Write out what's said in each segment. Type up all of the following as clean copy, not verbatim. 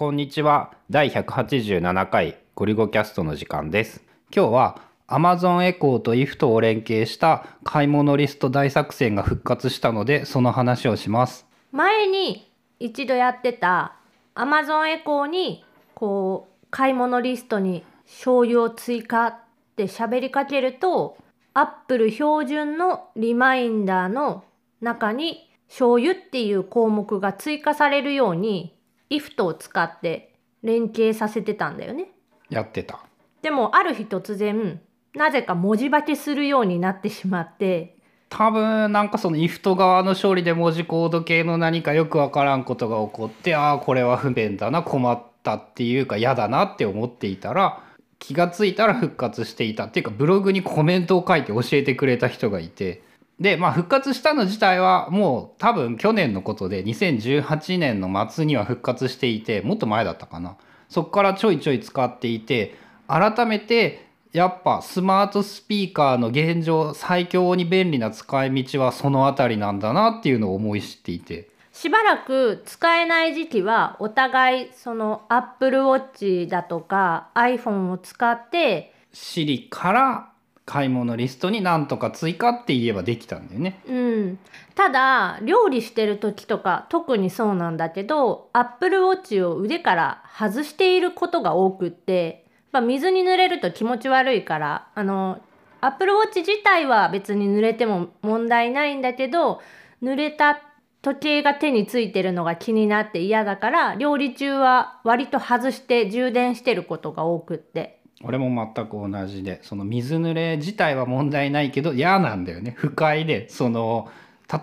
こんにちは。第187回ゴリゴキャストの時間です。今日は Amazon Echo と IFT を連携した買い物リスト大作戦が復活したので、その話をします。前に一度やってた Amazon Echo にこう買い物リストに商用を追加って喋りかけると、 Apple 標準のリマインダーの中に醤油っていう項目が追加されるように IFT を使って連携させてたんだよね。やってた。でもある日突然なぜか文字化けするようになってしまって、多分なんかその IFT 側の勝利で文字コード系の何かよくわからんことが起こって、ああこれは不便だな、困ったっていうか嫌だなって思っていたら、気がついたら復活していたっていうか、ブログにコメントを書いて教えてくれた人がいて、で、復活したの自体はもう多分去年のことで、2018年の末には復活していて、もっと前だったかな。そこからちょいちょい使っていて、改めてやっぱスマートスピーカーの現状、最強に便利な使い道はそのあたりなんだなっていうのを思い知っていて。しばらく使えない時期はお互いその Apple Watch だとか iPhone を使って Siri から買い物リストになんとか追加って言えばできたんだよね。うん、ただ料理してる時とか特にそうなんだけど、 Apple Watch を腕から外していることが多くって、水に濡れると気持ち悪いから、Apple Watch 自体は別に濡れても問題ないんだけど、濡れた時計が手についてるのが気になって嫌だから、料理中は割と外して充電してることが多くって。俺も全く同じで、その水濡れ自体は問題ないけど嫌なんだよね、不快で。その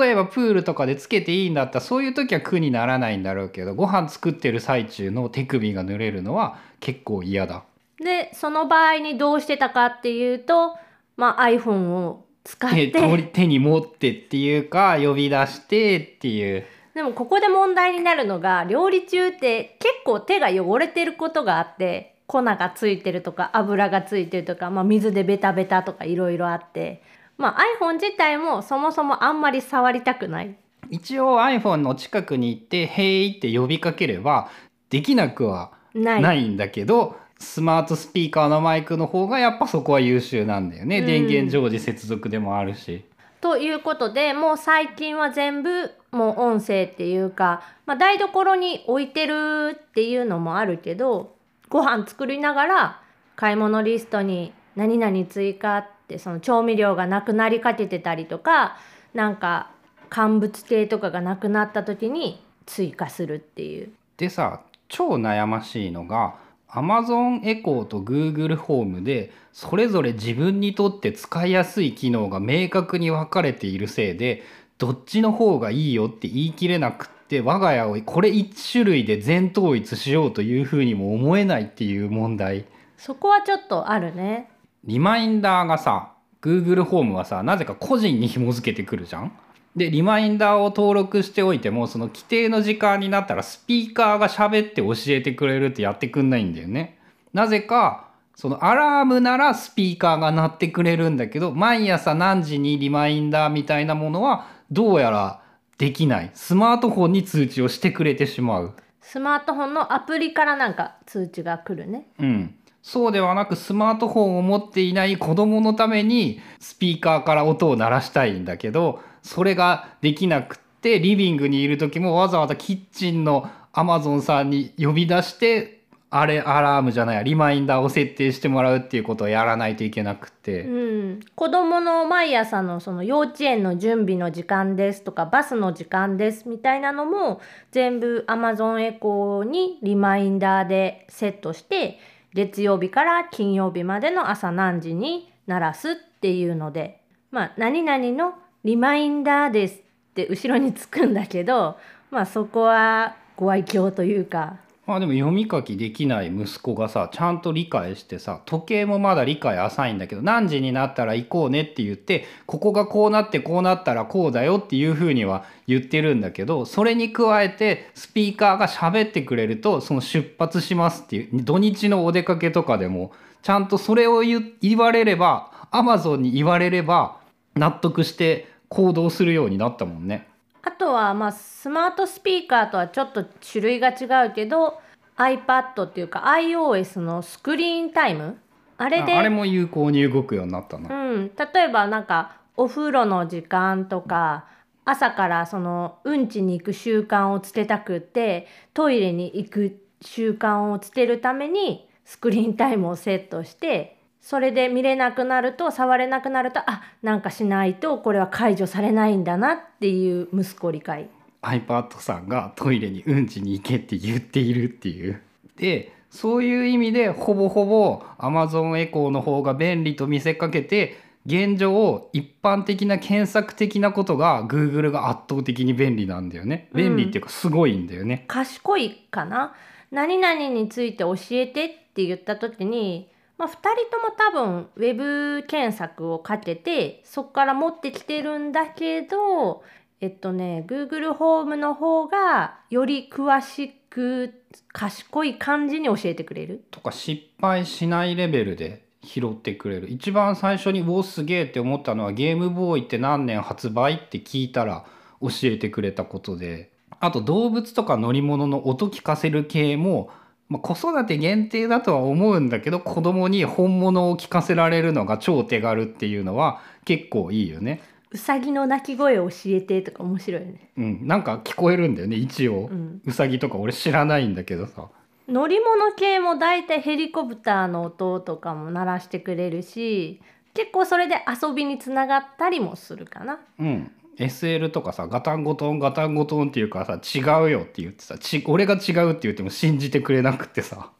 例えばプールとかでつけていいんだったらそういう時は苦にならないんだろうけど、ご飯作ってる最中の手首が濡れるのは結構嫌だ。でその場合にどうしてたかっていうと、iPhone を使って手に持ってっていうか呼び出してっていう。でもここで問題になるのが、料理中って結構手が汚れてることがあって、粉がついてるとか油がついてるとか、水でベタベタとかいろいろあって、iPhone 自体もそもそもあんまり触りたくない。一応 iPhone の近くに行って「へい」って呼びかければできなくはないんだけど、スマートスピーカーのマイクの方がやっぱそこは優秀なんだよね。電源常時接続でもあるし。ということで、もう最近は全部もう音声っていうか、台所に置いてるっていうのもあるけど、ご飯作りながら買い物リストに何々追加って、その調味料がなくなりかけてたりとか、なんか乾物系とかがなくなった時に追加するっていう。でさ、超悩ましいのが Amazon Echo と Google Home でそれぞれ自分にとって使いやすい機能が明確に分かれているせいで、どっちの方がいいよって言い切れなくて、我が家をこれ1種類で全統一しようというふうにも思えないっていう問題。そこはちょっとあるね。リマインダーがさ、 Google ホームはさ、なぜか個人に紐付けてくるじゃん。でリマインダーを登録しておいても、その規定の時間になったらスピーカーが喋って教えてくれるってやってくんないんだよね。なぜかそのアラームならスピーカーが鳴ってくれるんだけど、毎朝何時にリマインダーみたいなものはどうやらできない。スマートフォンに通知をしてくれてしまう。スマートフォンのアプリからなんか通知が来るね。うん。そうではなく、スマートフォンを持っていない子供のためにスピーカーから音を鳴らしたいんだけど、それができなくって、リビングにいる時もわざわざキッチンの Amazon さんに呼び出して、あれアラームじゃないリマインダーを設定してもらうっていうことをやらないといけなくて、子どもの毎朝のその幼稚園の準備の時間ですとかバスの時間ですみたいなのも全部 Amazon Echo にリマインダーでセットして、月曜日から金曜日までの朝何時に鳴らすっていうので、何々のリマインダーですって後ろにつくんだけど、そこはご愛嬌というか。でも読み書きできない息子がさ、ちゃんと理解してさ、時計もまだ理解浅いんだけど、何時になったら行こうねって言って、ここがこうなってこうなったらこうだよっていうふうには言ってるんだけど、それに加えてスピーカーが喋ってくれると、その出発しますっていう土日のお出かけとかでもちゃんとそれを言われれば、 Amazon に言われれば納得して行動するようになったもんね。あとはスマートスピーカーとはちょっと種類が違うけど、iPad っていうか iOS のスクリーンタイム、あれであれも有効に動くようになったな、うん、例えばなんかお風呂の時間とか、朝からそのうんちに行く習慣をつけたくってトイレに行く習慣をつけるためにスクリーンタイムをセットして、それで見れなくなると、触れなくなると、あ、なんかしないとこれは解除されないんだなっていう息子理解。 iPad さんがトイレにうんちに行けって言っているっていう、でそういう意味でほぼほぼ Amazon Echo の方が便利と見せかけて、現状一般的な検索的なことが Google が圧倒的に便利なんだよね。便利っていうかすごいんだよね、うん、賢いかな。何々について教えてって言った時に、まあ、2人とも多分ウェブ検索をかけてそこから持ってきてるんだけど、Google Home の方がより詳しく賢い感じに教えてくれるとか、失敗しないレベルで拾ってくれる。一番最初におすげえって思ったのは、ゲームボーイって何年発売って聞いたら教えてくれたことで、あと動物とか乗り物の音聞かせる系も、まあ、子育て限定だとは思うんだけど、子供に本物を聞かせられるのが超手軽っていうのは結構いいよね。うさぎの鳴き声教えてとか面白いよね、うん、なんか聞こえるんだよね一応、うん、うさぎとか俺知らないんだけどさ。乗り物系もだいたいヘリコプターの音とかも鳴らしてくれるし、結構それで遊びにつながったりもするかな。うん。SL とかさ、ガタンゴトンガタンゴトンっていうからさ、違うよって言ってさ、俺が違うって言っても信じてくれなくてさ、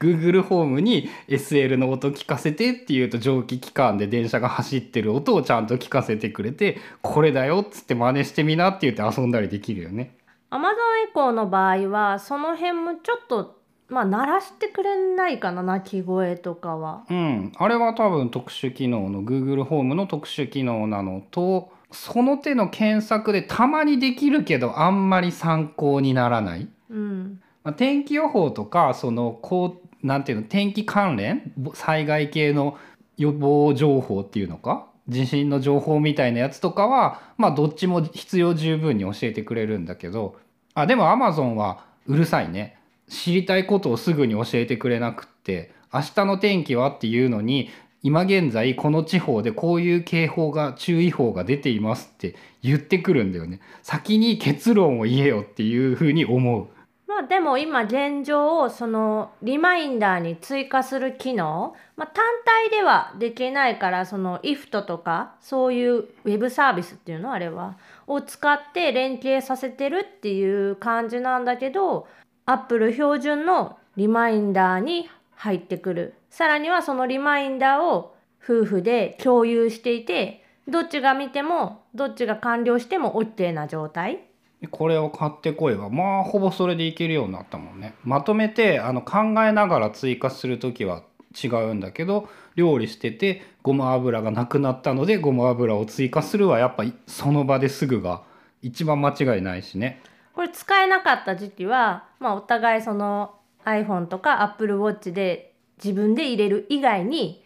Google ホームに SL の音聞かせてって言うと、蒸気機関で電車が走ってる音をちゃんと聞かせてくれて、これだよっつって真似してみなって言って遊んだりできるよね。Amazon Echo の場合はその辺もちょっとまあ、鳴らしてくれないかな、鳴き声とかは、うん、あれは多分特殊機能の Google ホームの特殊機能なのと、その手の検索でたまにできるけどあんまり参考にならない、うん、まあ、天気予報とかそのこうなんていうの、天気関連災害系の予防情報っていうのか、地震の情報みたいなやつとかは、まあ、どっちも必要十分に教えてくれるんだけど、あ、でも Amazon はうるさいね。知りたいことをすぐに教えてくれなくって、明日の天気はっていうのに、今現在この地方でこういう警報が注意報が出ていますって言ってくるんだよね。先に結論を言えよっていうふうに思う。まあでも今現状、そのリマインダーに追加する機能、まあ、単体ではできないから、その IFT とかそういうウェブサービスっていうのあれはを使って連携させてるっていう感じなんだけど、Apple 標準のリマインダーに入ってくる。さらにはそのリマインダーを夫婦で共有していて、どっちが見てもどっちが完了しても OK な状態。これを買ってこいはまあほぼそれでいけるようになったもんね。まとめて考えながら追加するときは違うんだけど、料理しててごま油がなくなったのでごま油を追加するはやっぱその場ですぐが一番間違いないしね。これ使えなかった時期は、まあ、お互いその iPhone とか Apple Watch で自分で入れる以外に、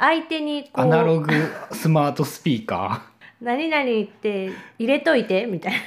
相手にこうアナログスマートスピーカー何々って入れといてみたいな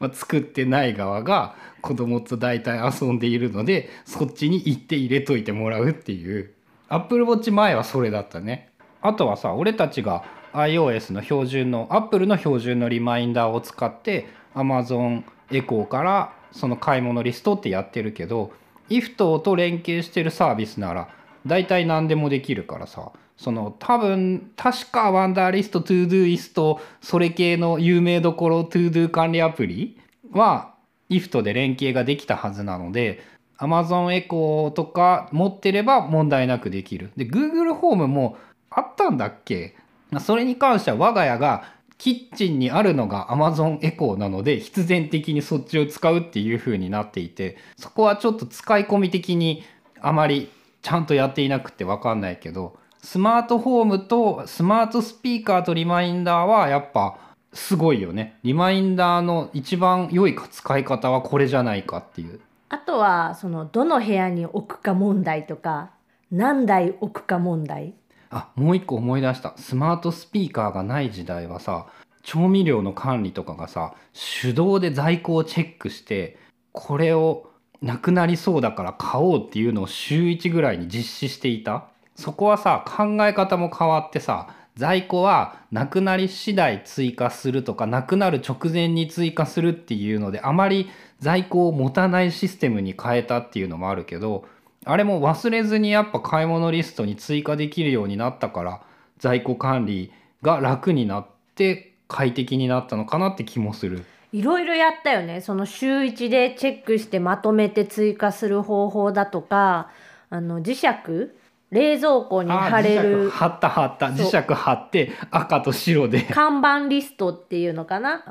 まあ作ってない側が子供と大体遊んでいるので、そっちに行って入れといてもらうっていう。 Apple Watch 前はそれだったね。あとはさ、俺たちが iOS の標準の Apple の標準のリマインダーを使って Amazonエコーからその買い物リストってやってるけど、IFTTT と連携してるサービスなら大体何でもできるからさ、その多分確かワンダーリスト、トゥードゥイスト、それ系の有名どころトゥードゥ管理アプリは IFTTT で連携ができたはずなので、 Amazon エコーとか持ってれば問題なくできる。で Google ホームもあったんだっけ。それに関しては我が家がキッチンにあるのが Amazon Echo なので、必然的にそっちを使うっていう風になっていて、そこはちょっと使い込み的にあまりちゃんとやっていなくて分かんないけど、スマートホームとスマートスピーカーとリマインダーはやっぱすごいよね。リマインダーの一番良い使い方はこれじゃないかっていう。あとはそのどの部屋に置くか問題とか、何台置くか問題。あ、もう一個思い出した。スマートスピーカーがない時代はさ、調味料の管理とかがさ、手動で在庫をチェックして、これをなくなりそうだから買おうっていうのを週1ぐらいに実施していた。そこはさ、考え方も変わってさ、在庫はなくなり次第追加するとか、なくなる直前に追加するっていうので、あまり在庫を持たないシステムに変えたっていうのもあるけど、あれも忘れずにやっぱ買い物リストに追加できるようになったから、在庫管理が楽になって快適になったのかなって気もする。いろいろやったよね。その週1でチェックしてまとめて追加する方法だとか、磁石、冷蔵庫に貼れる、貼った磁石貼って赤と白で看板リストっていうのかな、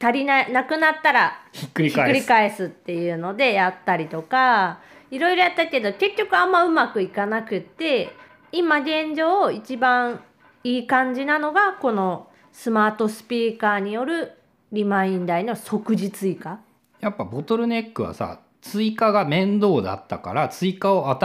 足りない、なくなったらひっくり返すっていうのでやったりとか、いろいろやったけど結局あんまうまくいかなくって、今現状一番いい感じなのがこのスマートスピーカーによるリマインダーの即時追加。やっぱボトルネックはさ、追加が面倒だったから追加を後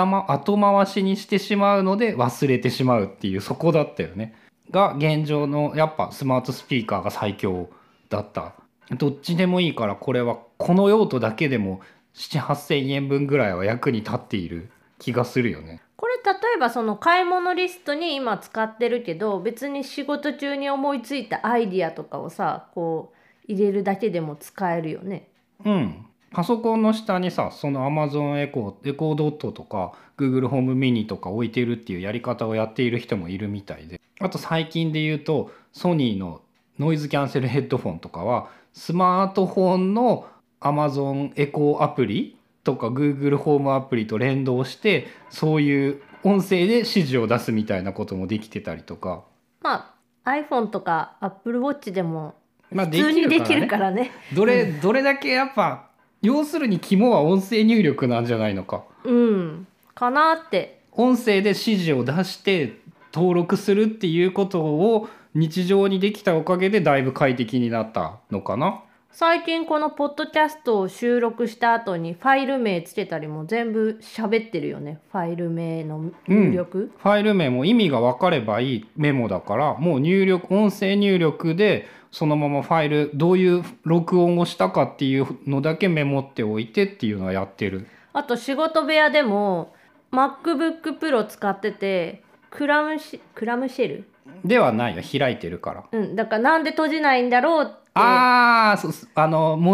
回しにしてしまうので忘れてしまうっていう、そこだったよね。が現状のやっぱスマートスピーカーが最強だった。どっちでもいいから、これはこの用途だけでも 7,8,000 円分ぐらいは役に立っている気がするよね。これ例えばその買い物リストに今使ってるけど、別に仕事中に思いついたアイディアとかをさ、こう入れるだけでも使えるよね。うん。パソコンの下にさ、その Amazon Echo、エコードットとか Google Home Mini とか置いてるっていうやり方をやっている人もいるみたいで、あと最近で言うとソニーのノイズキャンセルヘッドフォンとかはスマートフォンの Amazon Echo アプリとか Google Home アプリと連動して、そういう音声で指示を出すみたいなこともできてたりとか、まあ iPhone とか Apple Watch でも普通にできるからね。どれだけやっぱ要するに肝は音声入力なんじゃないのか、うん、かなって。音声で指示を出して登録するっていうことを日常にできたおかげで、だいぶ快適になったのかな。最近このポッドキャストを収録した後にファイル名つけたりも全部喋ってるよね。ファイル名の入力、うん、ファイル名も意味が分かればいいメモだから、もう入力、音声入力でそのままファイル、どういう録音をしたかっていうのだけメモっておいてっていうのはやってる。あと仕事部屋でも MacBook Pro 使ってて、クラムシェルではないよ、開いてるから、うん、だからなんで閉じないんだろうって。モ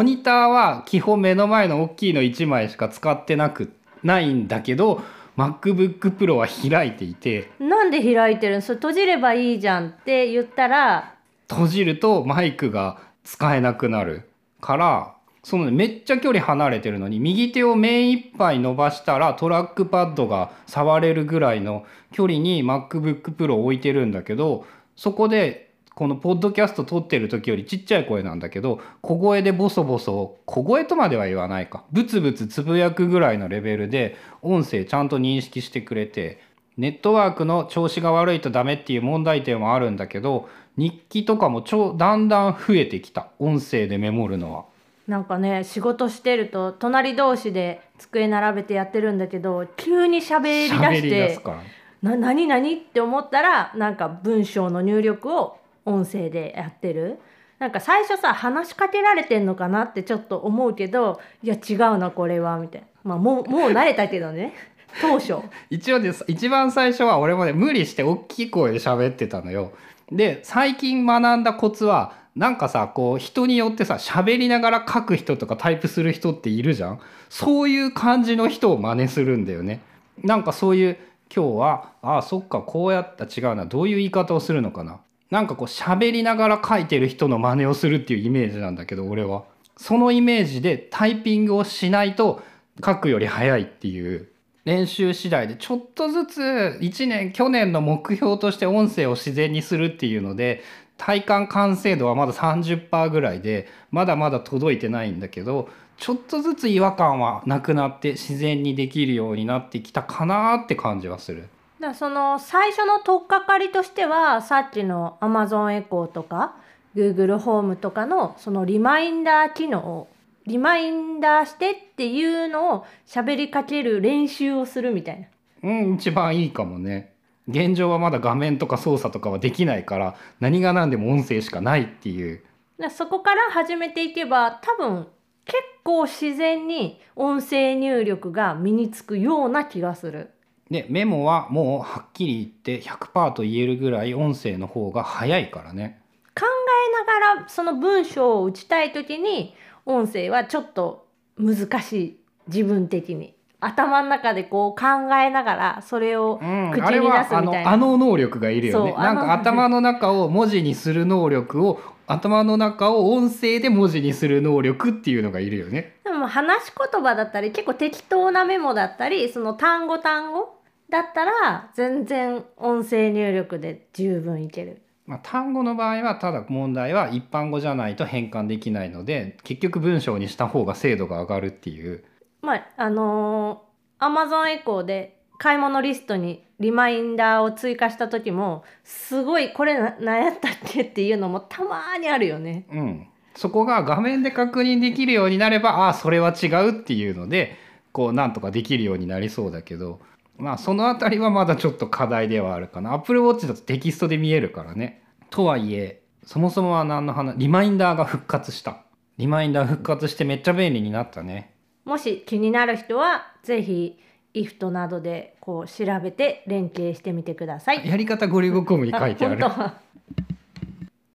ニターは基本目の前の大きいの1枚しか使ってないんだけど、 MacBook Pro は開いていて、なんで開いてるの、それ閉じればいいじゃんって言ったら、閉じるとマイクが使えなくなるから、そのめっちゃ距離離れてるのに右手を目いっぱい伸ばしたらトラックパッドが触れるぐらいの距離に MacBook Pro を置いてるんだけど、そこでこのポッドキャスト撮ってる時よりちっちゃい声なんだけど、小声でボソボソ、小声とまでは言わないか、ブツブツつぶやくぐらいのレベルで音声ちゃんと認識してくれて、ネットワークの調子が悪いとダメっていう問題点もあるんだけど、日記とかもだんだん増えてきた、音声でメモるのは。なんかね、仕事してると隣同士で机並べてやってるんだけど、急に喋り出して、何って思ったら、なんか文章の入力を音声でやってる。なんか最初さ、話しかけられてんのかなってちょっと思うけど、いや違うなこれはみたいな、まあ、もう慣れたけどね当初一応で、一番最初は俺もね、無理して大きい声で喋ってたのよ。で最近学んだコツは、なんかさ、こう人によってさ、喋りながら書く人とかタイプする人っているじゃん。そういう感じの人を真似するんだよね。なんかそういう、今日はああそっか、こうやった、違うな、どういう言い方をするのかな、なんかこう喋りながら書いてる人の真似をするっていうイメージなんだけど、俺はそのイメージでタイピングをしないと書くより早いっていう、練習次第でちょっとずつ去年の目標として音声を自然にするっていうので、体感完成度はまだ 30% ぐらいで、まだまだ届いてないんだけど、ちょっとずつ違和感はなくなって自然にできるようになってきたかなって感じはする。だからその最初の取っかかりとしては、さっきの Amazon Echo とか Google Home とかのそのリマインダー機能を、リマインダーしてっていうのを喋りかける練習をするみたいな。うん、一番いいかもね。現状はまだ画面とか操作とかはできないから、何が何でも音声しかないっていう。そこから始めていけば、多分結構自然に音声入力が身につくような気がする。でメモはもうはっきり言って 100% と言えるぐらい音声の方が早いからね。考えながらその文章を打ちたい時に音声はちょっと難しい。自分的に頭の中でこう考えながらそれを口に出すみたいな、うん、あの能力がいるよね。なんか頭の中を文字にする能力を頭の中を音声で文字にする能力っていうのがいるよね。でも話し言葉だったり結構適当なメモだったりその単語だったら全然音声入力で十分いける。まあ、単語の場合はただ問題は一般語じゃないと変換できないので結局文章にした方が精度が上がるっていう。まあAmazon Echo で買い物リストにリマインダーを追加した時もすごいこれ何やったっけっていうのもたまにあるよね。うん、そこが画面で確認できるようになればそれは違うっていうのでこうなんとかできるようになりそうだけど。まあそのあたりはまだちょっと課題ではあるかな。Apple Watch だとテキストで見えるからね。とはいえそもそもは何の話、リマインダーが復活した。リマインダー復活してめっちゃ便利になったね。もし気になる人はぜひ IFT などでこう調べて連携してみてください。やり方ゴリゴコムに書いてある。